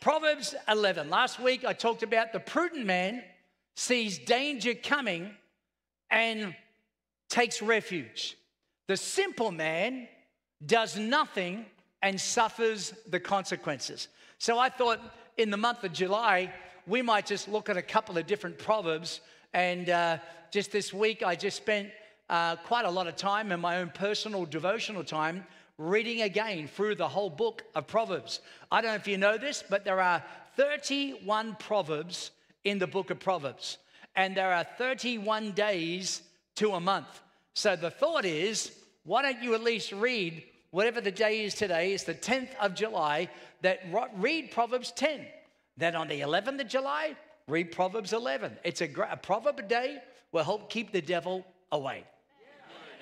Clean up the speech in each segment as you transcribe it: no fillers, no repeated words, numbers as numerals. Proverbs 11. Last week I talked about the prudent man sees danger coming and takes refuge. The simple man does nothing and suffers the consequences. So I thought in the month of July, we might just look at a couple of different proverbs. And just this week, I just spent quite a lot of time in my own personal devotional time reading again through the whole book of Proverbs. I don't know if you know this, but there are 31 proverbs in the book of Proverbs, and there are 31 days to a month. So the thought is, why don't you at least read whatever the day is today, it's the 10th of July, that read Proverbs 10. Then on the 11th of July, read Proverbs 11. It's a proverb a day will help keep the devil away.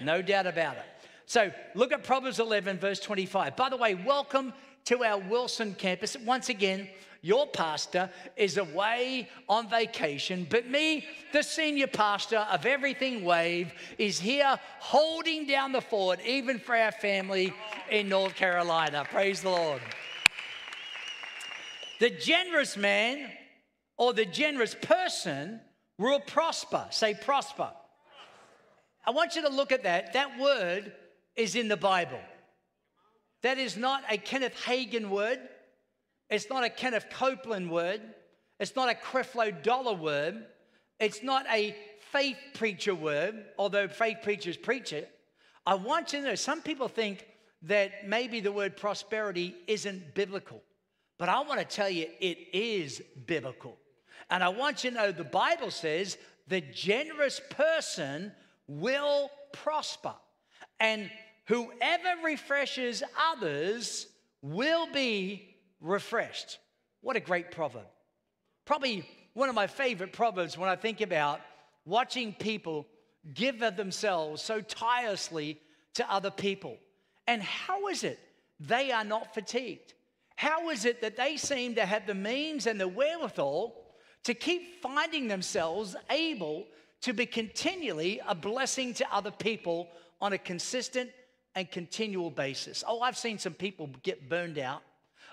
No doubt about it. So look at Proverbs 11, verse 25. By the way, welcome to our Wilson campus. Once again, your pastor is away on vacation, but me, the senior pastor of Everything Wave, is here holding down the fort, even for our family in North Carolina. Praise the Lord. The generous man or the generous person will prosper. Say prosper. I want you to look at that. That word is in the Bible. That is not a Kenneth Hagin word. It's not a Kenneth Copeland word. It's not a Creflo Dollar word. It's not a faith preacher word, although faith preachers preach it. I want you to know, some people think that maybe the word prosperity isn't biblical. But I want to tell you, it is biblical. And I want you to know, the Bible says the generous person will prosper. And whoever refreshes others will be refreshed. What a great proverb. Probably one of my favorite proverbs when I think about watching people give of themselves so tirelessly to other people. And how is it they are not fatigued? How is it that they seem to have the means and the wherewithal to keep finding themselves able to be continually a blessing to other people on a consistent and continual basis? Oh, I've seen some people get burned out.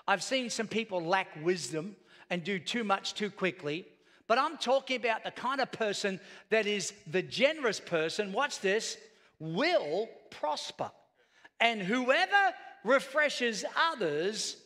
I've seen some people lack wisdom and do too much too quickly. But I'm talking about the kind of person that is the generous person, watch this, will prosper. And whoever refreshes others,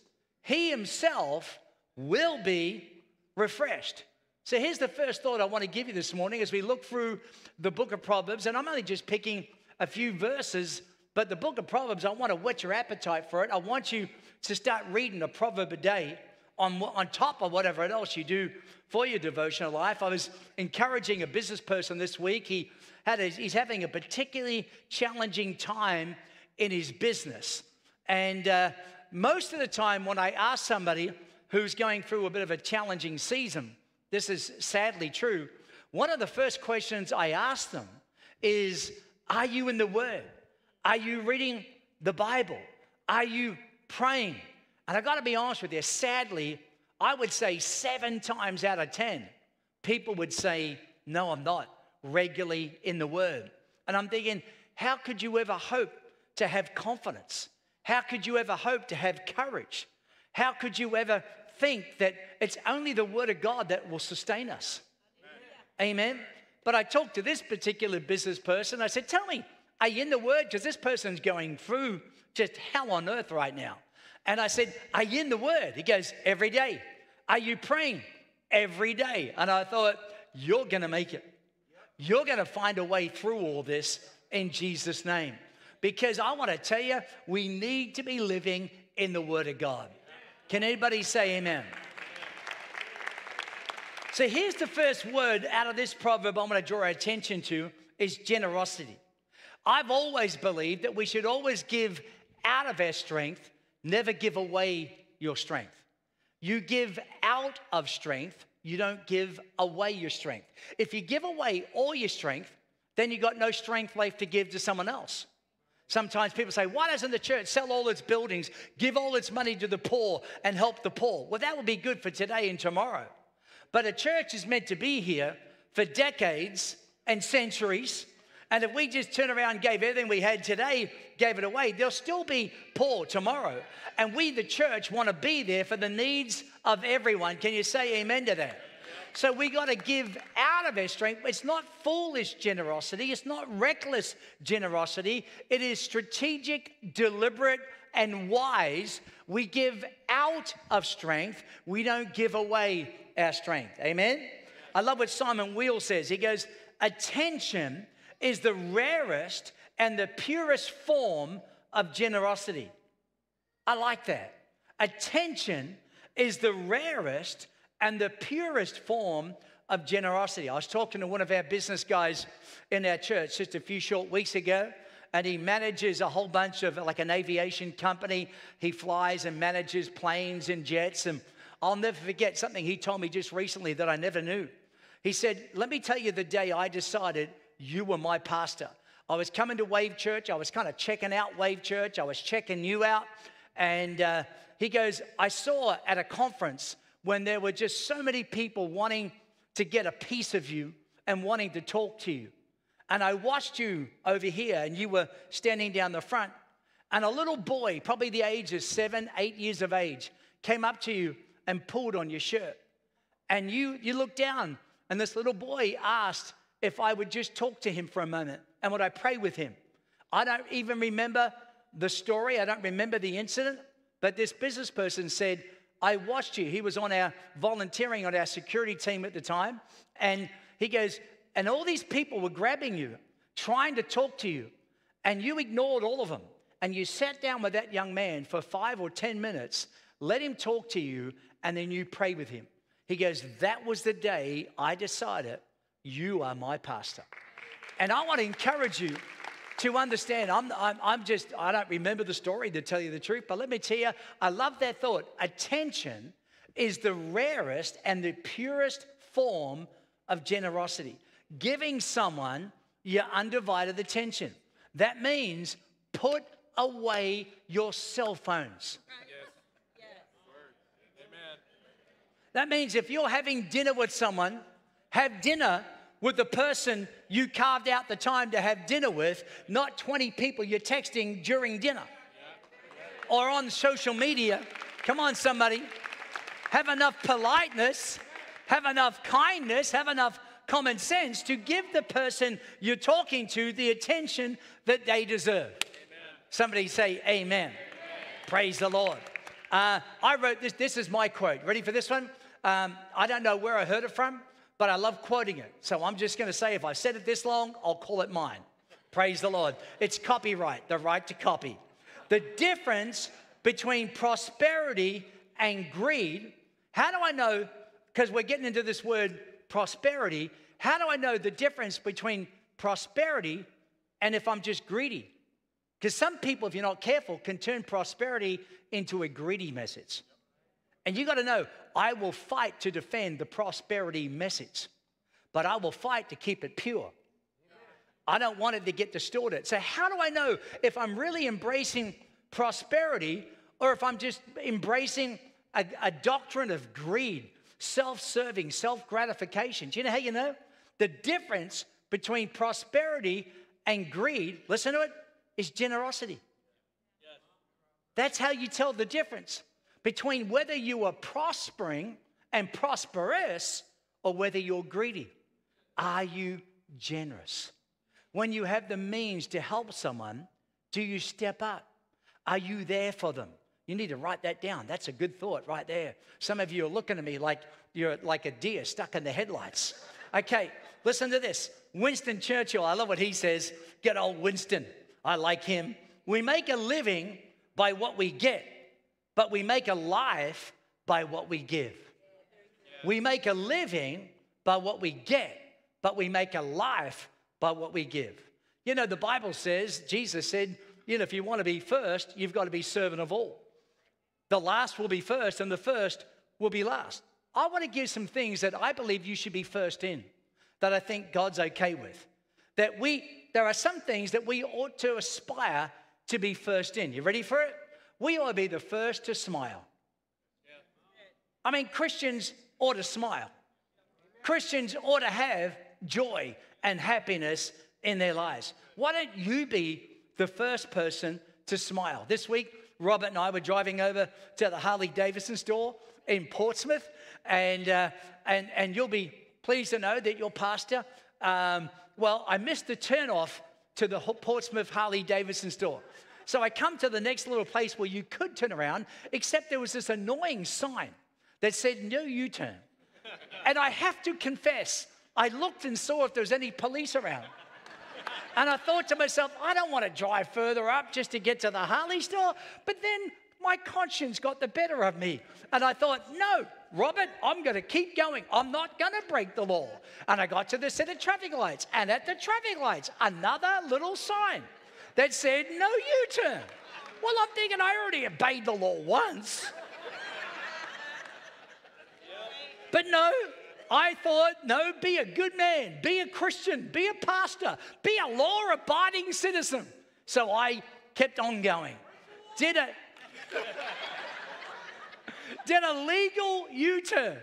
he himself will be refreshed. So here's the first thought I want to give you this morning as we look through the book of Proverbs. And I'm only just picking a few verses, but the book of Proverbs, I want to whet your appetite for it. I want you to start reading a proverb a day on top of whatever else you do for your devotional life. I was encouraging a business person this week. He's having a particularly challenging time in his business. And most of the time when I ask somebody who's going through a bit of a challenging season, this is sadly true, one of the first questions I ask them is, are you in the Word? Are you reading the Bible? Are you praying? And I got to be honest with you, sadly, I would say 7 times out of 10, people would say, no, I'm not regularly in the Word. And I'm thinking, how could you ever hope to have confidence? How could you ever hope to have courage? How could you ever think that it's only the Word of God that will sustain us? Amen. Amen. But I talked to this particular business person. I said, tell me, are you in the Word? Because this person's going through just hell on earth right now. And I said, are you in the Word? He goes, every day. Are you praying? Every day. And I thought, you're going to make it. You're going to find a way through all this in Jesus' name. Because I want to tell you, we need to be living in the Word of God. Can anybody say amen? So here's the first word out of this proverb I'm going to draw our attention to is generosity. I've always believed that we should always give out of our strength, never give away your strength. You give out of strength, you don't give away your strength. If you give away all your strength, then you got no strength left to give to someone else. Sometimes people say, why doesn't the church sell all its buildings, give all its money to the poor and help the poor? Well, that would be good for today and tomorrow. But a church is meant to be here for decades and centuries And if we just turn around and gave everything we had today, gave it away, there'll still be poor tomorrow. And we, the church, want to be there for the needs of everyone. Can you say amen to that? So we got to give out of our strength. It's not foolish generosity. It's not reckless generosity. It is strategic, deliberate, and wise. We give out of strength. We don't give away our strength. Amen? I love what Simone Weil says. He goes, attention is the rarest and the purest form of generosity. I like that. Attention is the rarest and the purest form of generosity. I was talking to one of our business guys in our church just a few short weeks ago, and he manages a whole bunch of, like, an aviation company. He flies and manages planes and jets, and I'll never forget something he told me just recently that I never knew. He said, let me tell you the day I decided you were my pastor. I was coming to Wave Church. I was kind of checking out Wave Church. I was checking you out, and he goes, I saw at a conference when there were just so many people wanting to get a piece of you and wanting to talk to you. And I watched you over here, and you were standing down the front. And a little boy, probably the age of 7, 8 years of age, came up to you and pulled on your shirt. And you looked down, and this little boy asked if I would just talk to him for a moment, and would I pray with him. I don't even remember the story. I don't remember the incident. But this business person said, I watched you. He was on our volunteering on our security team at the time. And he goes, and all these people were grabbing you, trying to talk to you. And you ignored all of them. And you sat down with that young man for 5 or 10 minutes, let him talk to you, and then you pray with him. He goes, that was the day I decided you are my pastor. And I want to encourage you to understand, I don't remember the story, to tell you the truth, but let me tell you, I love that thought. Attention is the rarest and the purest form of generosity. Giving someone your undivided attention. That means put away your cell phones. Yes. Amen. That means if you're having dinner with someone, have dinner with the person you carved out the time to have dinner with, not 20 people you're texting during dinner or on social media. Come on, somebody. Have enough politeness, have enough kindness, have enough common sense to give the person you're talking to the attention that they deserve. Amen. Somebody say amen. Amen. Praise the Lord. I wrote this. This is my quote. Ready for this one? I don't know where I heard it from, but I love quoting it. So I'm just going to say, if I've said it this long, I'll call it mine. Praise the Lord. It's copyright, the right to copy. The difference between prosperity and greed. How do I know, because we're getting into this word prosperity, how do I know the difference between prosperity and if I'm just greedy? Because some people, if you're not careful, can turn prosperity into a greedy message. And you got to know, I will fight to defend the prosperity message, but I will fight to keep it pure. I don't want it to get distorted. So how do I know if I'm really embracing prosperity or if I'm just embracing a doctrine of greed, self-serving, self-gratification? Do you know how you know? The difference between prosperity and greed, listen to it, is generosity. Yes. That's how you tell the difference between whether you are prospering and prosperous or whether you're greedy. Are you generous? When you have the means to help someone, do you step up? Are you there for them? You need to write that down. That's a good thought right there. Some of you are looking at me like you're like a deer stuck in the headlights. Okay, listen to this. Winston Churchill, I love what he says. Good old Winston. I like him. We make a living by what we get, but we make a life by what we give. Yeah. We make a living by what we get, but we make a life by what we give. You know, the Bible says, Jesus said, you know, if you want to be first, you've got to be servant of all. The last will be first, and the first will be last. I want to give some things that I believe you should be first in, that I think God's okay with. That there are some things that we ought to aspire to be first in. You ready for it? We ought to be the first to smile. I mean, Christians ought to smile. Christians ought to have joy and happiness in their lives. Why don't you be the first person to smile? This week, Robert and I were driving over to the Harley Davidson store in Portsmouth, and you'll be pleased to know that your pastor, well, I missed the turnoff to the Portsmouth Harley Davidson store. So I come to the next little place where you could turn around, except there was this annoying sign that said, no U-turn. And I have to confess, I looked and saw if there was any police around. And I thought to myself, I don't want to drive further up just to get to the Harley store. But then my conscience got the better of me. And I thought, no, Robert, I'm going to keep going. I'm not going to break the law. And I got to the set of traffic lights. And at the traffic lights, another little sign that said, no U-turn. Well, I'm thinking I already obeyed the law once. But no, I thought, no, be a good man, be a Christian, be a pastor, be a law-abiding citizen. So I kept on going. Did a legal U-turn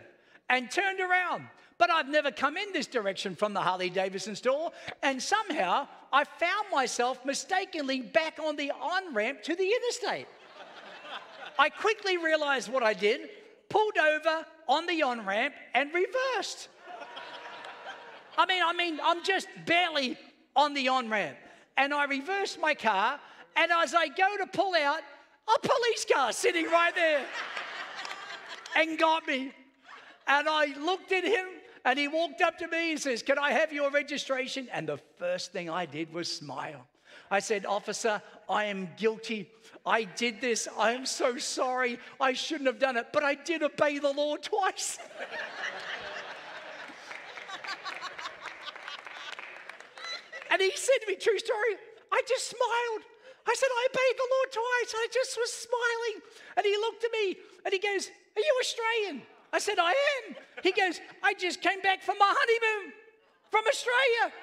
and turned around. But I've never come in this direction from the Harley Davidson store, and somehow I found myself mistakenly back on the on-ramp to the interstate. I quickly realized what I did, pulled over on the on-ramp and reversed. I mean, I'm just barely on the on-ramp, and I reversed my car, and as I go to pull out, a police car sitting right there and got me. And I looked at him, and he walked up to me and says, can I have your registration? And the first thing I did was smile. I said, officer, I am guilty. I did this. I am so sorry. I shouldn't have done it, but I did obey the law twice. And he said to me, true story, I just smiled. I said, I obeyed the law twice. I just was smiling. And he looked at me and he goes, are you Australian? I said, I am. He goes, I just came back from my honeymoon from Australia.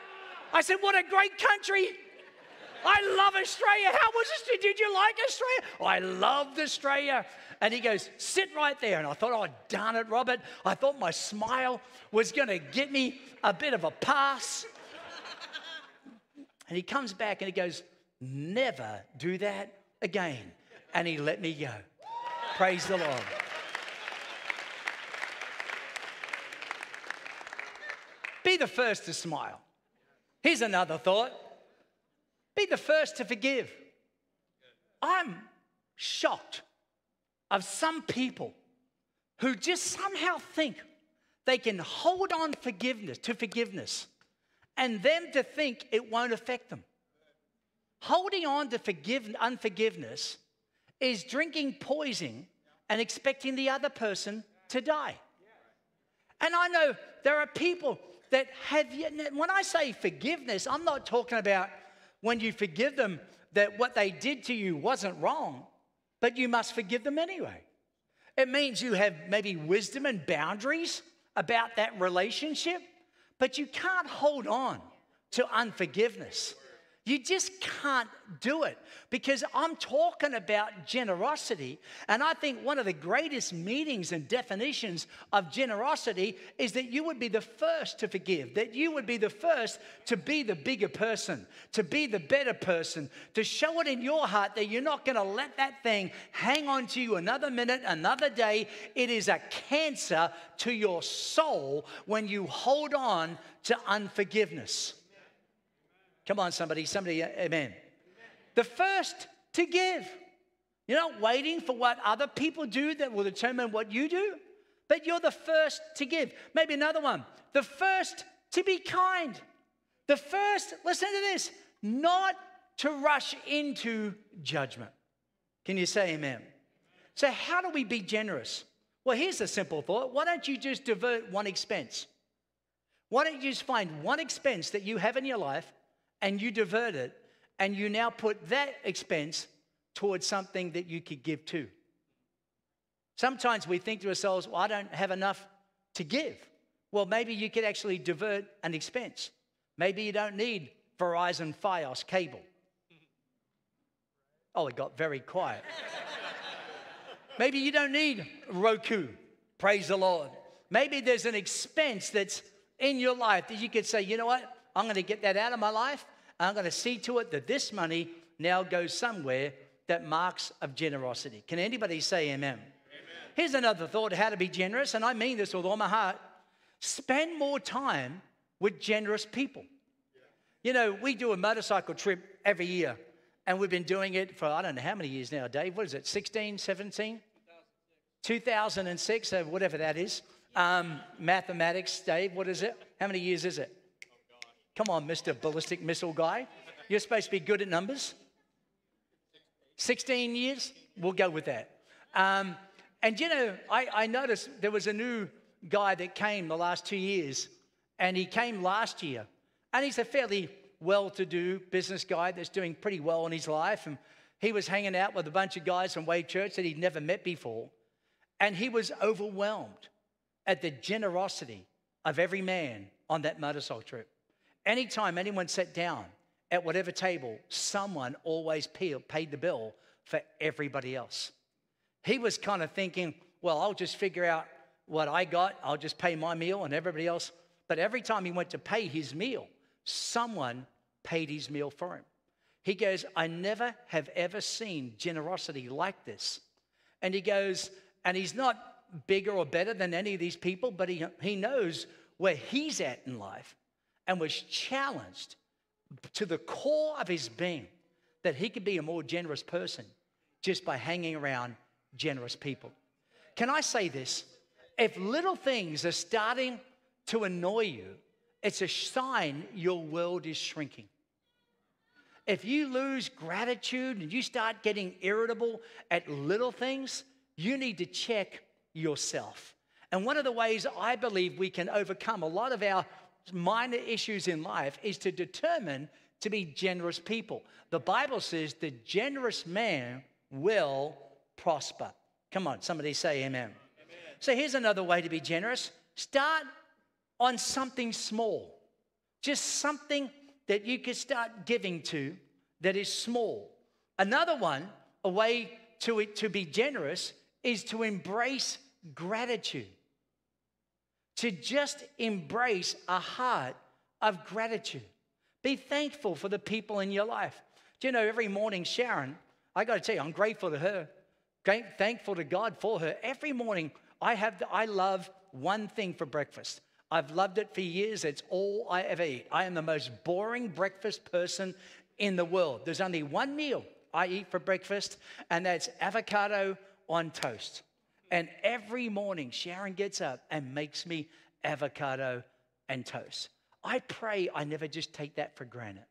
I said, what a great country. I love Australia. How was Australia? Did you like Australia? I loved Australia. And he goes, sit right there. And I thought, oh, darn it, Robert. I thought my smile was going to get me a bit of a pass. And he comes back and he goes, never do that again. And he let me go. Praise the Lord. Be the first to smile. Here's another thought. Be the first to forgive. I'm shocked of some people who just somehow think they can hold on to forgiveness and them to think it won't affect them. Holding on to unforgiveness is drinking poison and expecting the other person to die. And I know there are people that when I say forgiveness, I'm not talking about when you forgive them that what they did to you wasn't wrong, but you must forgive them anyway. It means you have maybe wisdom and boundaries about that relationship, but you can't hold on to unforgiveness. You just can't do it, because I'm talking about generosity, and I think one of the greatest meanings and definitions of generosity is that you would be the first to forgive, that you would be the first to be the bigger person, to be the better person, to show it in your heart that you're not going to let that thing hang on to you another minute, another day. It is a cancer to your soul when you hold on to unforgiveness. Come on, somebody, amen. The first to give. You're not waiting for what other people do that will determine what you do, but you're the first to give. Maybe another one. The first to be kind. The first, listen to this, not to rush into judgment. Can you say amen? So how do we be generous? Well, here's a simple thought. Why don't you just divert one expense? Why don't you just find one expense that you have in your life, and you divert it, and you now put that expense towards something that you could give to. Sometimes we think to ourselves, well, I don't have enough to give. Well, maybe you could actually divert an expense. Maybe you don't need Verizon Fios cable. Oh, it got very quiet. Maybe you don't need Roku. Praise the Lord. Maybe there's an expense that's in your life that you could say, you know what? I'm going to get that out of my life. I'm going to see to it that this money now goes somewhere that marks of generosity. Can anybody say amen? Amen? Here's another thought, how to be generous, and I mean this with all my heart. Spend more time with generous people. Yeah. You know, we do a motorcycle trip every year, and we've been doing it for I don't know how many years now, Dave. What is it, 16, 17? 2006, whatever that is. Mathematics, Dave, what is it? How many years is it? Oh, come on, Mr. Ballistic Missile Guy. You're supposed to be good at numbers. 16 years? We'll go with that. And, you know, I noticed there was a new guy that came the last 2 years, and he came last year. And he's a fairly well-to-do business guy that's doing pretty well in his life. And he was hanging out with a bunch of guys from Wade Church that he'd never met before. And he was overwhelmed at the generosity of every man on that motorcycle trip. Anytime anyone sat down at whatever table, someone always paid the bill for everybody else. He was kind of thinking, well, I'll just figure out what I got. I'll just pay my meal and everybody else. But every time he went to pay his meal, someone paid his meal for him. He goes, I never have ever seen generosity like this. And he goes, and he's not bigger or better than any of these people, but he knows where he's at in life and was challenged to the core of his being that he could be a more generous person just by hanging around generous people. Can I say this? If little things are starting to annoy you, it's a sign your world is shrinking. If you lose gratitude and you start getting irritable at little things, you need to check yourself. And one of the ways I believe we can overcome a lot of our minor issues in life is to determine to be generous people. The Bible says the generous man will prosper. Come on, somebody say amen. Amen. So here's another way to be generous. Start on something small, just something that you could start giving to that is small. Another one, a way to be generous is to embrace gratitude. To just embrace a heart of gratitude. Be thankful for the people in your life. Do you know, every morning, Sharon, I got to tell you, I'm grateful to her, thankful to God for her. Every morning, I love one thing for breakfast. I've loved it for years. It's all I ever eat. I am the most boring breakfast person in the world. There's only one meal I eat for breakfast, and that's avocado on toast. And every morning, Sharon gets up and makes me avocado and toast. I pray I never just take that for granted.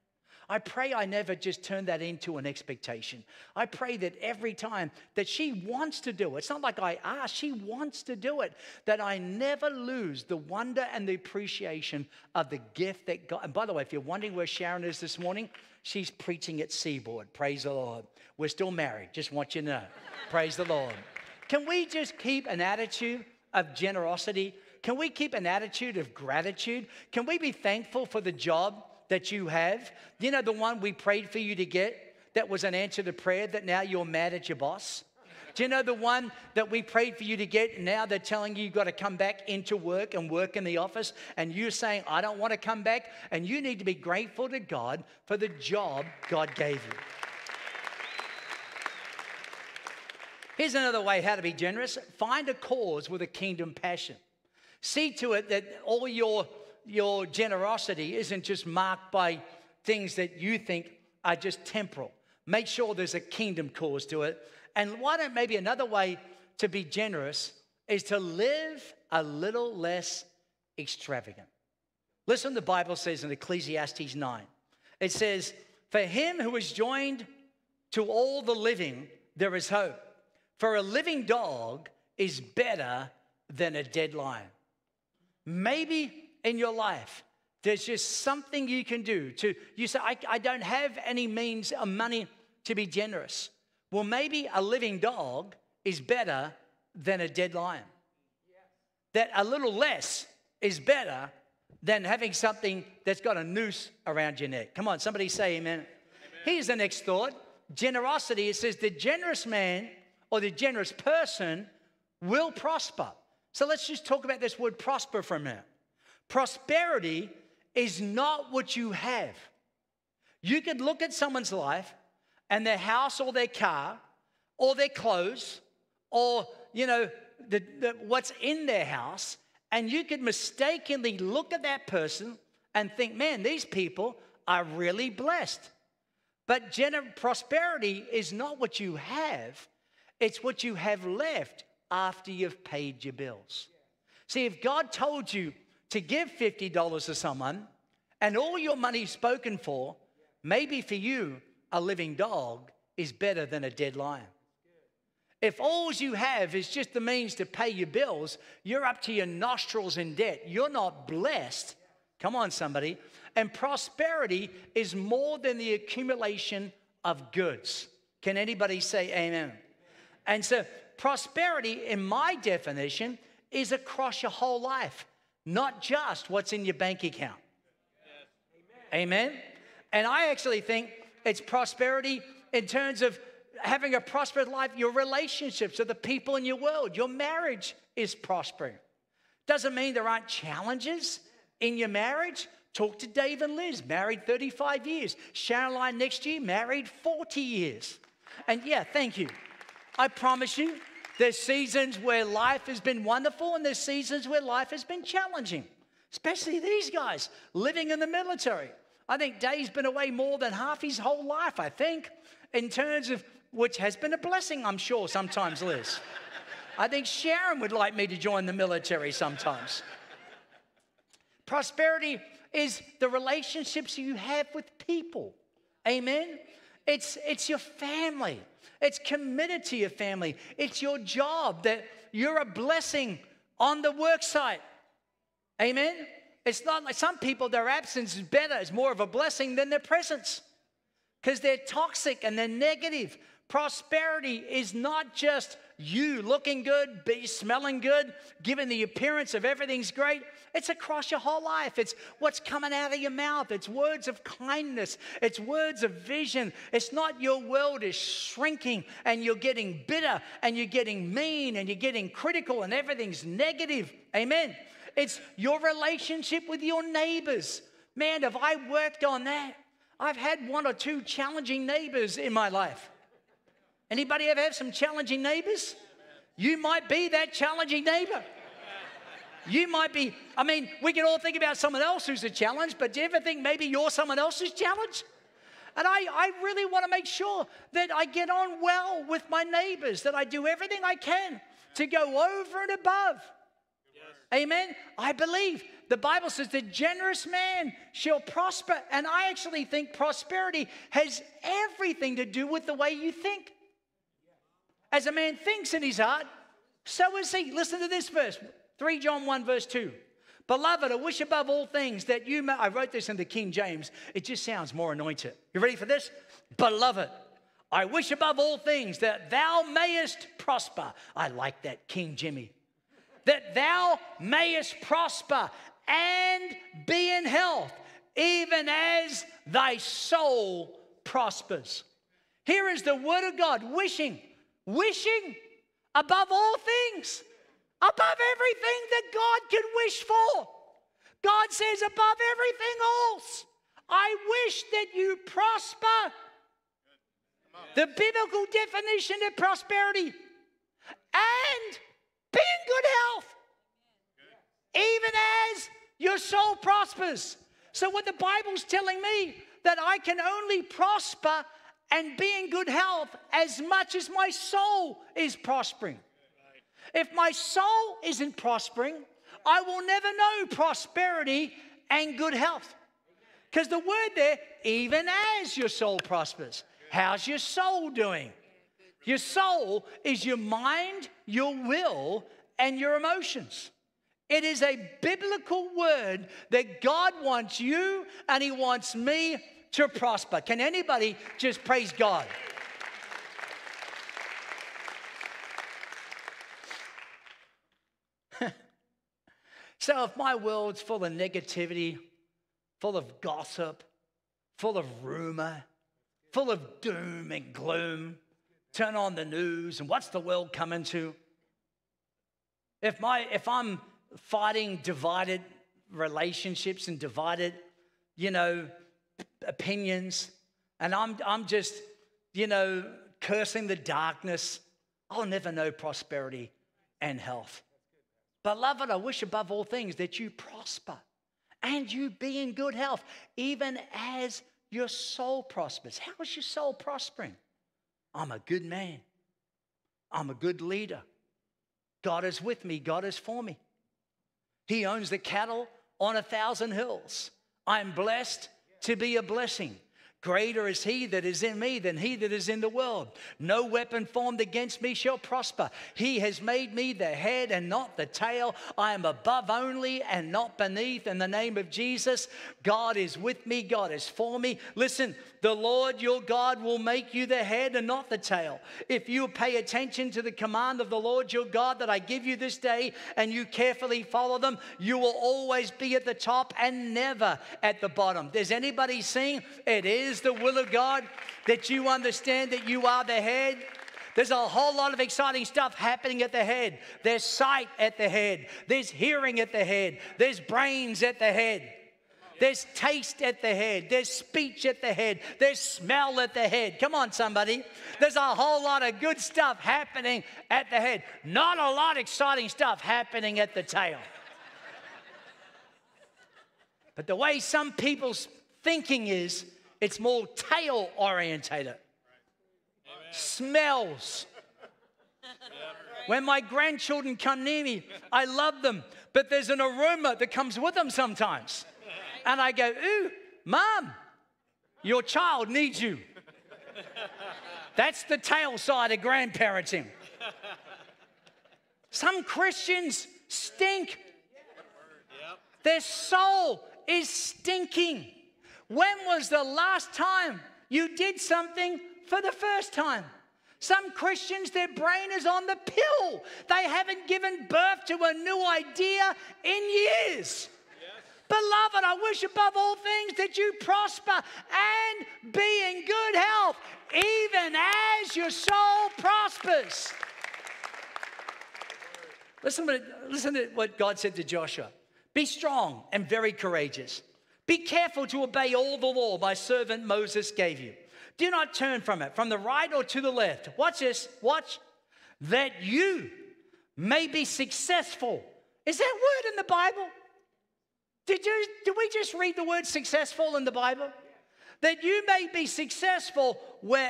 I pray I never just turn that into an expectation. I pray that every time that she wants to do it, it's not like I ask, she wants to do it, that I never lose the wonder and the appreciation of the gift that God, and by the way, if you're wondering where Sharon is this morning, she's preaching at Seaboard. Praise the Lord. We're still married, just want you to know. Praise the Lord. Can we just keep an attitude of generosity? Can we keep an attitude of gratitude? Can we be thankful for the job that you have? You know, the one we prayed for you to get that was an answer to prayer that now you're mad at your boss? Do you know the one that we prayed for you to get and now they're telling you you've got to come back into work and work in the office and you're saying, I don't want to come back, and you need to be grateful to God for the job God gave you. Here's another way how to be generous. Find a cause with a kingdom passion. See to it that all your generosity isn't just marked by things that you think are just temporal. Make sure there's a kingdom cause to it. And why don't maybe another way to be generous is to live a little less extravagant. Listen, the Bible says in Ecclesiastes 9, it says, for him who is joined to all the living, there is hope. For a living dog is better than a dead lion. Maybe in your life, there's just something you can do to, you say, I don't have any means of money to be generous. Well, maybe a living dog is better than a dead lion. Yeah. That a little less is better than having something that's got a noose around your neck. Come on, somebody say amen. Amen. Here's the next thought. Generosity, it says the generous man or the generous person will prosper. So let's just talk about this word prosper for a minute. Prosperity is not what you have. You could look at someone's life and their house or their car or their clothes or, you know, what's in their house, and you could mistakenly look at that person and think, man, these people are really blessed. But prosperity is not what you have. It's what you have left after you've paid your bills. See, if God told you to give $50 to someone and all your money spoken for, maybe for you, a living dog is better than a dead lion. If all you have is just the means to pay your bills, you're up to your nostrils in debt. You're not blessed. Come on, somebody. And prosperity is more than the accumulation of goods. Can anybody say amen? And so prosperity, in my definition, is across your whole life, not just what's in your bank account. Yes. Amen. Amen? And I actually think it's prosperity in terms of having a prosperous life, your relationships with the people in your world, your marriage is prospering. Doesn't mean there aren't challenges in your marriage. Talk to Dave and Liz, married 35 years. Sharon and I next year, married 40 years. And yeah, thank you. I promise you, there's seasons where life has been wonderful and there's seasons where life has been challenging, especially these guys living in the military. I think Dave's been away more than half his whole life, I think, in terms of which has been a blessing, I'm sure, sometimes, Liz. I think Sharon would like me to join the military sometimes. Prosperity is the relationships you have with people. Amen? It's your family. It's committed to your family. It's your job, that you're a blessing on the work site. Amen? It's not like some people, their absence is better. It's more of a blessing than their presence because they're toxic and they're negative. Prosperity is not just you looking good, smelling good, giving the appearance of everything's great. It's across your whole life. It's what's coming out of your mouth. It's words of kindness. It's words of vision. It's not your world is shrinking and you're getting bitter and you're getting mean and you're getting critical and everything's negative. Amen. It's your relationship with your neighbors. Man, have I worked on that? I've had one or two challenging neighbors in my life. Anybody ever have some challenging neighbors? You might be that challenging neighbor. You might be, I mean, we can all think about someone else who's a challenge, but do you ever think maybe you're someone else's challenge? And I really want to make sure that I get on well with my neighbors, that I do everything I can to go over and above. Yes. Amen? I believe the Bible says the generous man shall prosper. And I actually think prosperity has everything to do with the way you think. As a man thinks in his heart, so is he. Listen to this verse, 3 John 1, verse 2. Beloved, I wish above all things that you may... I wrote this in the King James. It just sounds more anointed. You ready for this? Beloved, I wish above all things that thou mayest prosper. I like that, King Jimmy. That thou mayest prosper and be in health, even as thy soul prospers. Here is the word of God, wishing... Wishing above all things, above everything that God can wish for. God says above everything else, I wish that you prosper. The biblical definition of prosperity, and be in good health, even as your soul prospers. So what the Bible's telling me, that I can only prosper and be in good health as much as my soul is prospering. If my soul isn't prospering, I will never know prosperity and good health. Because the word there, even as your soul prospers. How's your soul doing? Your soul is your mind, your will, and your emotions. It is a biblical word that God wants you and He wants me to prosper. Can anybody just praise God? So if my world's full of negativity, full of gossip, full of rumor, full of doom and gloom, turn on the news and what's the world coming to? If I'm fighting divided relationships and divided you know, opinions, and I'm just, you know, cursing the darkness, I'll never know prosperity and health. Beloved, I wish above all things that you prosper and you be in good health, even as your soul prospers. How is your soul prospering? I'm a good man. I'm a good leader. God is with me. God is for me. He owns the cattle on 1,000 hills. I'm blessed to be a blessing. Greater is he that is in me than he that is in the world. No weapon formed against me shall prosper. He has made me the head and not the tail. I am above only and not beneath. In the name of Jesus, God is with me. God is for me. Listen, the Lord your God will make you the head and not the tail. If you pay attention to the command of the Lord your God that I give you this day and you carefully follow them, you will always be at the top and never at the bottom. Does anybody sing? It is the will of God that you understand that you are the head. There's a whole lot of exciting stuff happening at the head. There's sight at the head. There's hearing at the head. There's brains at the head. There's taste at the head. There's speech at the head. There's smell at the head. Come on, somebody. There's a whole lot of good stuff happening at the head. Not a lot of exciting stuff happening at the tail. But the way some people's thinking is, it's more tail orientated. Right. Smells. When my grandchildren come near me, I love them, but there's an aroma that comes with them sometimes. Right. And I go, ooh, Mom, your child needs you. That's the tail side of grandparenting. Some Christians stink. Yep. Their soul is stinking. When was the last time you did something for the first time? Some Christians, their brain is on the pill. They haven't given birth to a new idea in years. Yes. Beloved, I wish above all things that you prosper and be in good health, even as your soul prospers. Listen to what God said to Joshua. Be strong and very courageous. Be careful to obey all the law my servant Moses gave you. Do not turn from it, from the right or to the left. Watch this, watch. That you may be successful. Is that word in the Bible? Did we just read the word successful in the Bible? That you may be successful wherever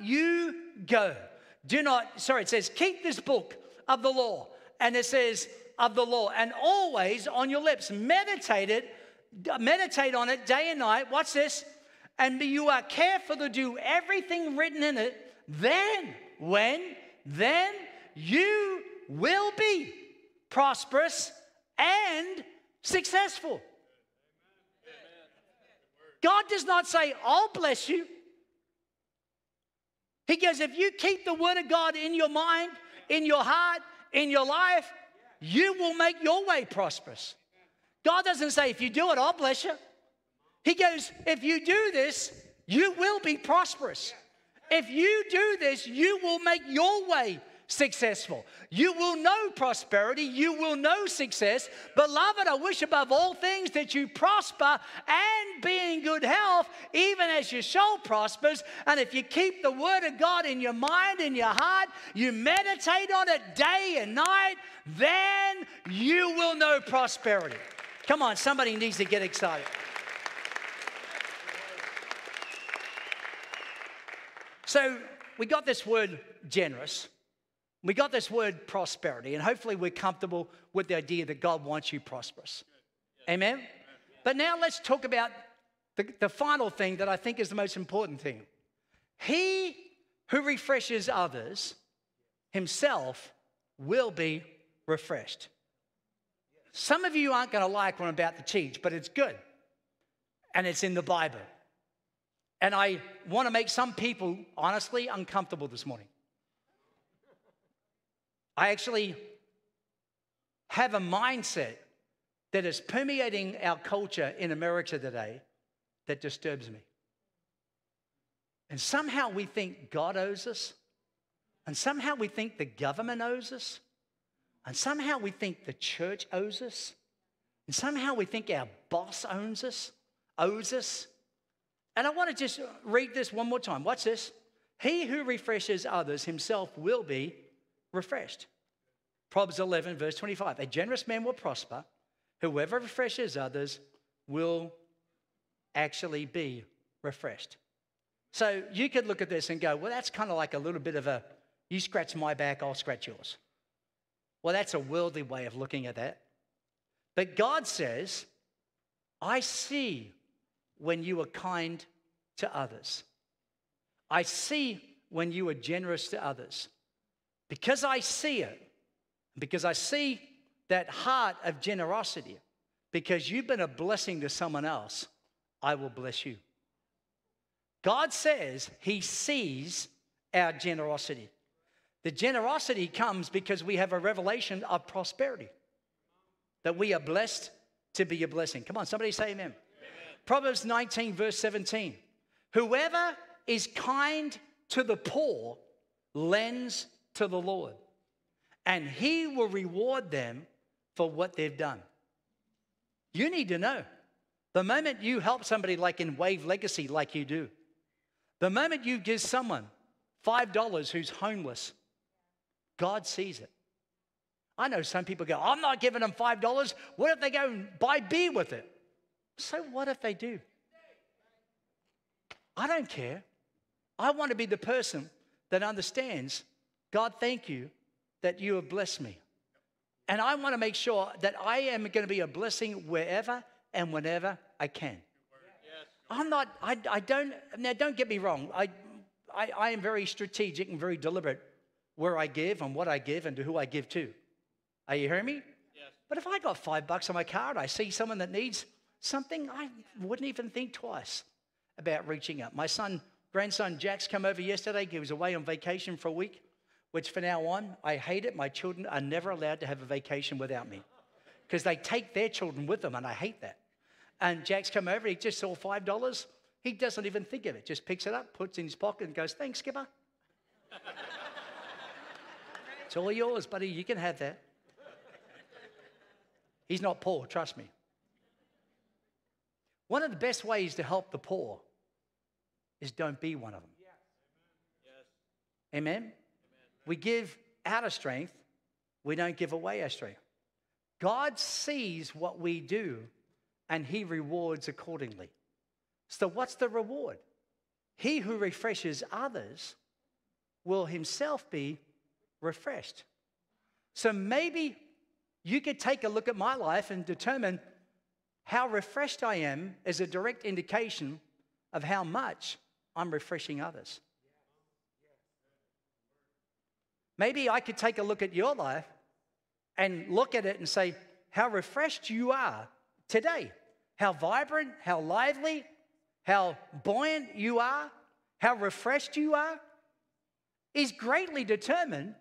you go. It says, keep this book of the law. And it says, of the law. And always on your lips, meditate on it day and night. Watch this. And you are careful to do everything written in it. Then you will be prosperous and successful. God does not say, I'll bless you. He goes, if you keep the word of God in your mind, in your heart, in your life, you will make your way prosperous. God doesn't say, if you do it, I'll bless you. He goes, if you do this, you will be prosperous. If you do this, you will make your way successful. You will know prosperity. You will know success. Beloved, I wish above all things that you prosper and be in good health, even as your soul prospers. And if you keep the word of God in your mind, in your heart, you meditate on it day and night, then you will know prosperity. Come on, somebody needs to get excited. So we got this word generous. We got this word prosperity. And hopefully we're comfortable with the idea that God wants you prosperous. Yeah. Amen? Yeah. But now let's talk about the final thing that I think is the most important thing. He who refreshes others himself will be refreshed. Some of you aren't going to like what I'm about to teach, but it's good. And it's in the Bible. And I want to make some people, honestly, uncomfortable this morning. I actually have a mindset that is permeating our culture in America today that disturbs me. And somehow we think God owes us. And somehow we think the government owes us. And somehow we think the church owes us. And somehow we think our boss owns us. owes us. And I want to just read this one more time. Watch this. He who refreshes others himself will be refreshed. Proverbs 11, verse 25. A generous man will prosper. Whoever refreshes others will actually be refreshed. So you could look at this and go, well, that's kind of like a little bit of a, you scratch my back, I'll scratch yours. Well, that's a worldly way of looking at that. But God says, I see when you are kind to others. I see when you are generous to others. Because I see it, because I see that heart of generosity, because you've been a blessing to someone else, I will bless you. God says he sees our generosity. The generosity comes because we have a revelation of prosperity, that we are blessed to be a blessing. Come on, somebody say amen. Amen. Proverbs 19, verse 17. Whoever is kind to the poor lends to the Lord, and he will reward them for what they've done. You need to know, the moment you help somebody like in Wave Legacy like you do, the moment you give someone $5 who's homeless, God sees it. I know some people go, I'm not giving them $5. What if they go and buy beer with it? So what if they do? I don't care. I want to be the person that understands, God, thank you that you have blessed me. And I want to make sure that I am going to be a blessing wherever and whenever I can. I'm not, I don't, now don't get me wrong. I am very strategic and very deliberate where I give and what I give and to who I give to. Are you hearing me? Yes. But if I got $5 on my card, I see someone that needs something, I wouldn't even think twice about reaching up. My son, grandson Jack's come over yesterday. He was away on vacation for a week, which for now on, I hate it. My children are never allowed to have a vacation without me because they take their children with them, and I hate that. And Jack's come over. He just saw $5. He doesn't even think of it. Just picks it up, puts it in his pocket, and goes, thanks, Skipper. It's all yours, buddy. You can have that. He's not poor, trust me. One of the best ways to help the poor is don't be one of them. Yes. Amen? Amen? We give out of strength. We don't give away our strength. God sees what we do, and he rewards accordingly. So what's the reward? He who refreshes others will himself be refreshed. So maybe you could take a look at my life and determine how refreshed I am is a direct indication of how much I'm refreshing others. Maybe I could take a look at your life and look at it and say how refreshed you are today, how vibrant, how lively, how buoyant you are, how refreshed you are, is greatly determined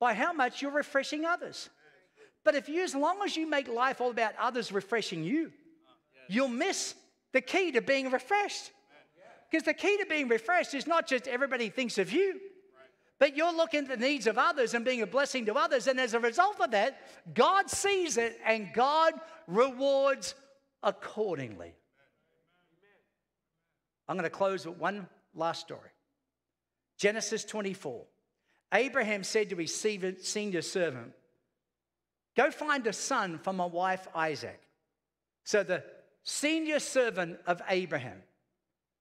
by how much you're refreshing others. But if you, as long as you make life all about others refreshing you, you'll miss the key to being refreshed. Because the key to being refreshed is not just everybody thinks of you, but you're looking at the needs of others and being a blessing to others. And as a result of that, God sees it and God rewards accordingly. I'm going to close with one last story. Genesis 24. Abraham said to his senior servant, go find a son for my wife Isaac. So the senior servant of Abraham,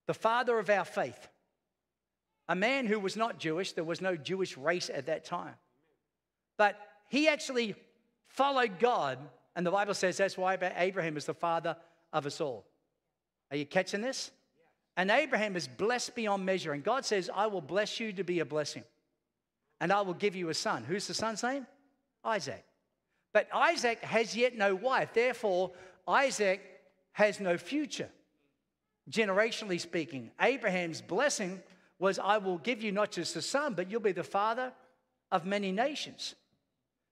the father of our faith, a man who was not Jewish, there was no Jewish race at that time. But he actually followed God, and the Bible says that's why Abraham is the father of us all. Are you catching this? And Abraham is blessed beyond measure, and God says, I will bless you to be a blessing, and I will give you a son. Who's the son's name? Isaac. But Isaac has yet no wife. Therefore, Isaac has no future. Generationally speaking, Abraham's blessing was, I will give you not just a son, but you'll be the father of many nations.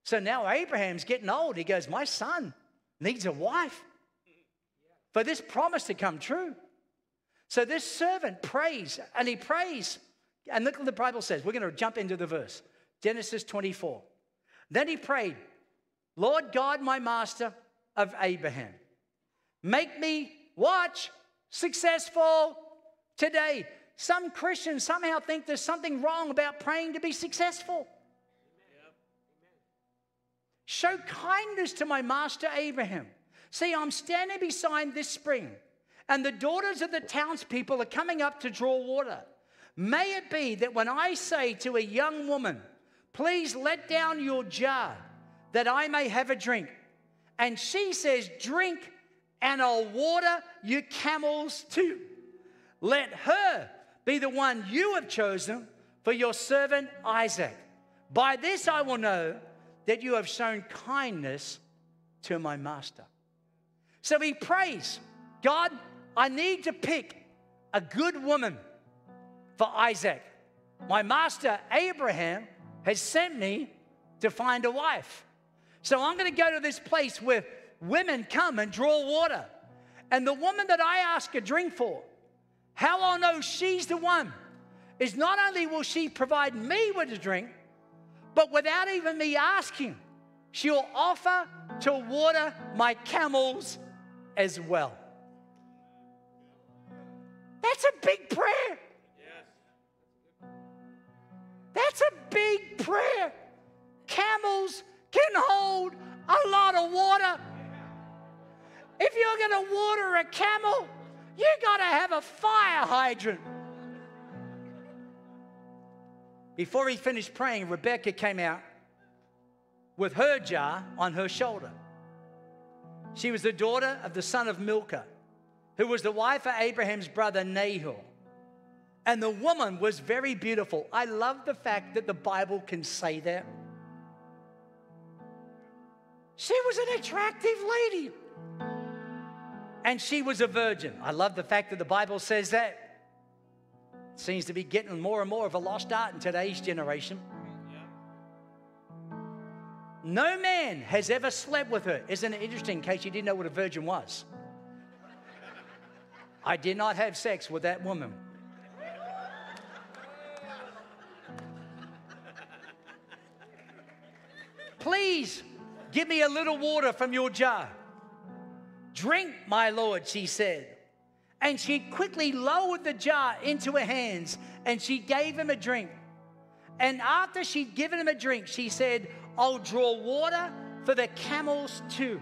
So now Abraham's getting old. He goes, my son needs a wife for this promise to come true. So this servant prays, and he prays. And look what the Bible says. We're going to jump into the verse. Genesis 24. Then he prayed, Lord God, my master of Abraham, make me, watch, successful today. Some Christians somehow think there's something wrong about praying to be successful. Yep. Show kindness to my master Abraham. See, I'm standing beside this spring, and the daughters of the townspeople are coming up to draw water. May it be that when I say to a young woman, please let down your jar that I may have a drink, and she says, drink and I'll water your camels too. Let her be the one you have chosen for your servant Isaac. By this I will know that you have shown kindness to my master. So he prays, God, I need to pick a good woman for Isaac. My master Abraham has sent me to find a wife. So I'm going to go to this place where women come and draw water. And the woman that I ask a drink for, how I'll know she's the one is not only will she provide me with a drink, but without even me asking, she'll offer to water my camels as well. That's a big prayer. Yes. That's a big prayer. Camels can hold a lot of water. If you're going to water a camel, you got to have a fire hydrant. Before he finished praying, Rebecca came out with her jar on her shoulder. She was the daughter of the son of Milcah, who was the wife of Abraham's brother Nahor. And the woman was very beautiful. I love the fact that the Bible can say that. She was an attractive lady. And she was a virgin. I love the fact that the Bible says that. It seems to be getting more and more of a lost art in today's generation. Yeah. No man has ever slept with her. Isn't it interesting, in case you didn't know what a virgin was? I did not have sex with that woman. Please give me a little water from your jar. Drink, my Lord, she said. And she quickly lowered the jar into her hands, and she gave him a drink. And after she'd given him a drink, she said, I'll draw water for the camels too,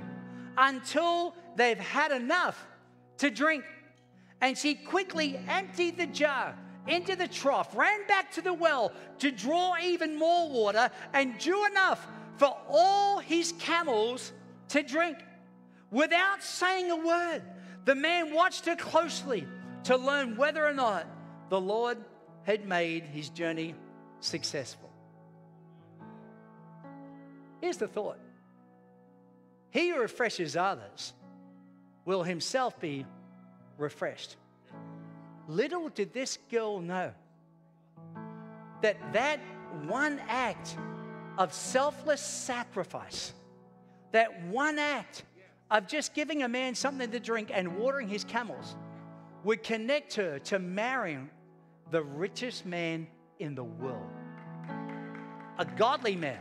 until they've had enough to drink. And she quickly emptied the jar into the trough, ran back to the well to draw even more water, and drew enough for all his camels to drink. Without saying a word, the man watched her closely to learn whether or not the Lord had made his journey successful. Here's the thought. He who refreshes others will himself be refreshed. Little did this girl know that that one act of selfless sacrifice, that one act of just giving a man something to drink and watering his camels would connect her to marrying the richest man in the world, a godly man.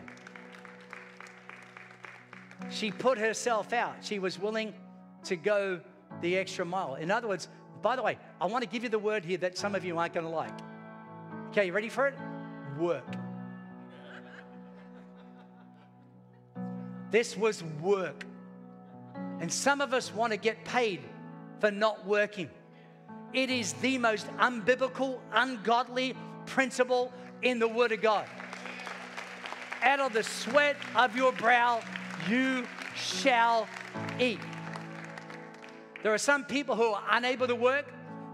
She put herself out. She was willing to go the extra mile. In other words, by the way, I want to give you the word here that some of you aren't going to like. Okay, you ready for it? Work. This was work. And some of us want to get paid for not working. It is the most unbiblical, ungodly principle in the Word of God. Out of the sweat of your brow, you shall eat. There are some people who are unable to work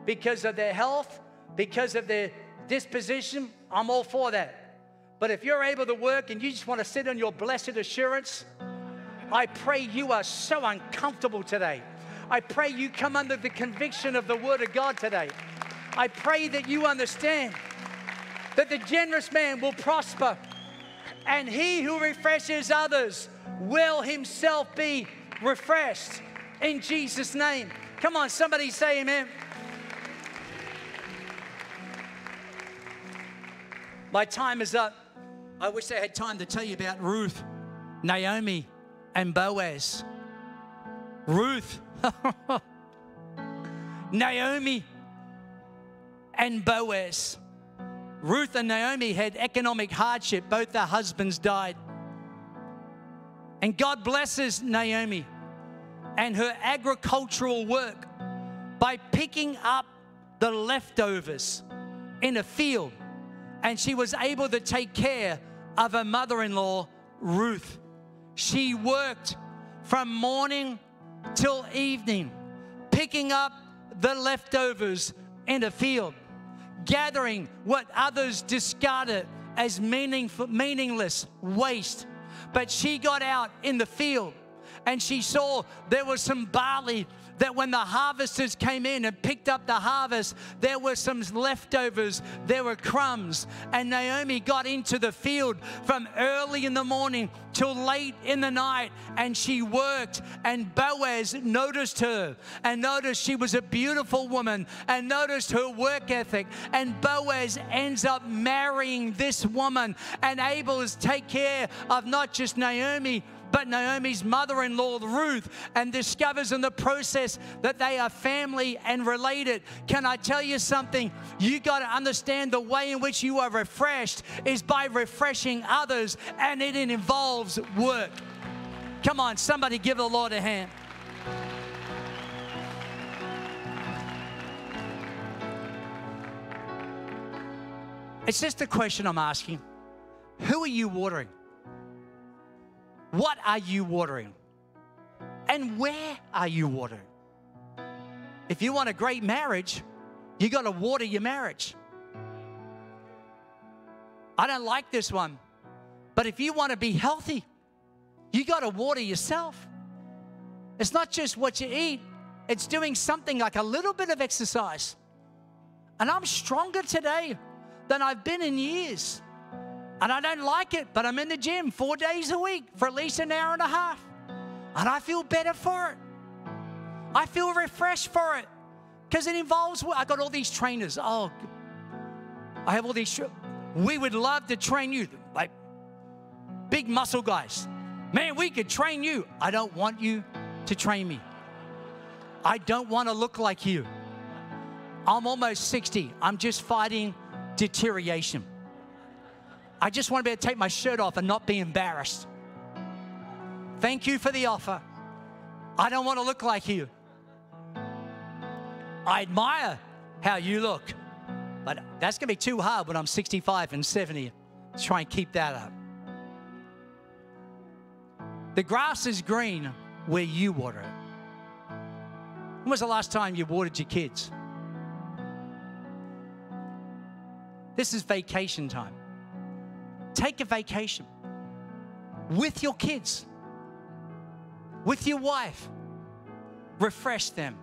because of their health, because of their disposition. I'm all for that. But if you're able to work and you just want to sit on your blessed assurance, I pray you are so uncomfortable today. I pray you come under the conviction of the Word of God today. I pray that you understand that the generous man will prosper, and he who refreshes others will himself be refreshed in Jesus' name. Come on, somebody say amen. My time is up. I wish I had time to tell you about Ruth, Naomi, and Boaz. Ruth Naomi and Boaz. Ruth and Naomi had economic hardship. Both their husbands died. And God blesses Naomi and her agricultural work by picking up the leftovers in a field. And she was able to take care of her mother-in-law, Ruth. She worked from morning till evening, picking up the leftovers in a field, gathering what others discarded as meaningless waste. But she got out in the field and she saw there was some barley that when the harvesters came in and picked up the harvest, there were some leftovers, there were crumbs. And Naomi got into the field from early in the morning till late in the night, and she worked. And Boaz noticed her and noticed she was a beautiful woman and noticed her work ethic. And Boaz ends up marrying this woman and able to take care of not just Naomi, but Naomi's mother-in-law, Ruth, and discovers in the process that they are family and related. Can I tell you something? You got to understand the way in which you are refreshed is by refreshing others, and it involves work. Come on, somebody give the Lord a hand. It's just a question I'm asking. Who are you watering? What are you watering? And where are you watering? If you want a great marriage, you got to water your marriage. I don't like this one, but if you want to be healthy, you got to water yourself. It's not just what you eat, it's doing something like a little bit of exercise. And I'm stronger today than I've been in years. And I don't like it, but I'm in the gym 4 days a week for at least an hour and a half. And I feel better for it. I feel refreshed for it. Because it involves work. I got all these trainers. Oh, I have all these. We would love to train you. Like big muscle guys. Man, we could train you. I don't want you to train me. I don't want to look like you. I'm almost 60. I'm just fighting deterioration. I just want to be able to take my shirt off and not be embarrassed. Thank you for the offer. I don't want to look like you. I admire how you look, but that's going to be too hard when I'm 65 and 70. Let's try and keep that up. The grass is green where you water it. When was the last time you watered your kids? This is vacation time. Take a vacation with your kids, with your wife. Refresh them.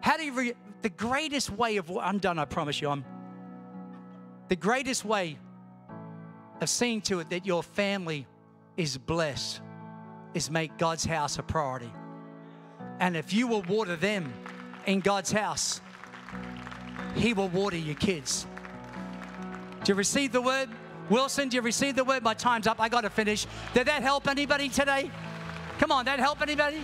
How do you, the greatest way of, I'm done, I promise you. The greatest way of seeing to it that your family is blessed is make God's house a priority. And if you will water them in God's house, He will water your kids. Do you receive the word? Wilson, do you receive the word? My time's up. I got to finish. Did that help anybody today? Come on, that help anybody?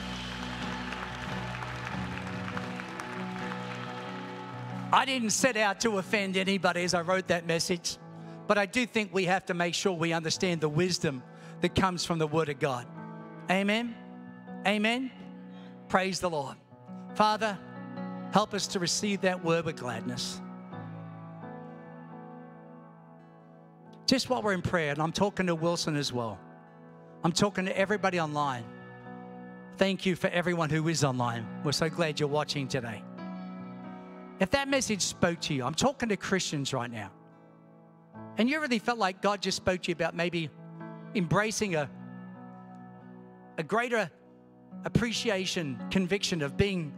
I didn't set out to offend anybody as I wrote that message, but I do think we have to make sure we understand the wisdom that comes from the Word of God. Amen? Amen? Praise the Lord. Father, help us to receive that word with gladness. Just while we're in prayer, and I'm talking to Wilson as well. I'm talking to everybody online. Thank you for everyone who is online. We're so glad you're watching today. If that message spoke to you, I'm talking to Christians right now, and you really felt like God just spoke to you about maybe embracing a greater appreciation, conviction of being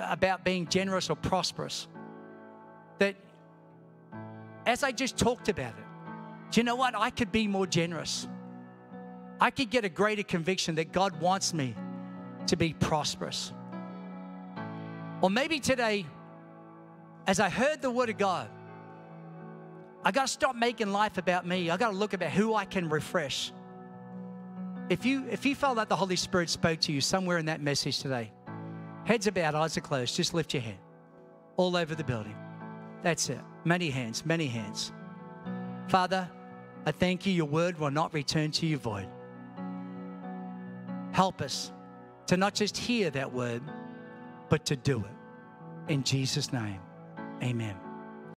about being generous or prosperous, that as I just talked about it, do you know what? I could be more generous. I could get a greater conviction that God wants me to be prosperous. Or maybe today, as I heard the Word of God, I got to stop making life about me. I got to look about who I can refresh. If you felt like the Holy Spirit spoke to you somewhere in that message today, Heads are bowed, eyes are closed. Just lift your hand all over the building. That's it. Many hands, many hands. Father, I thank you. Your word will not return to you void. Help us to not just hear that word, but to do it. In Jesus' name, amen.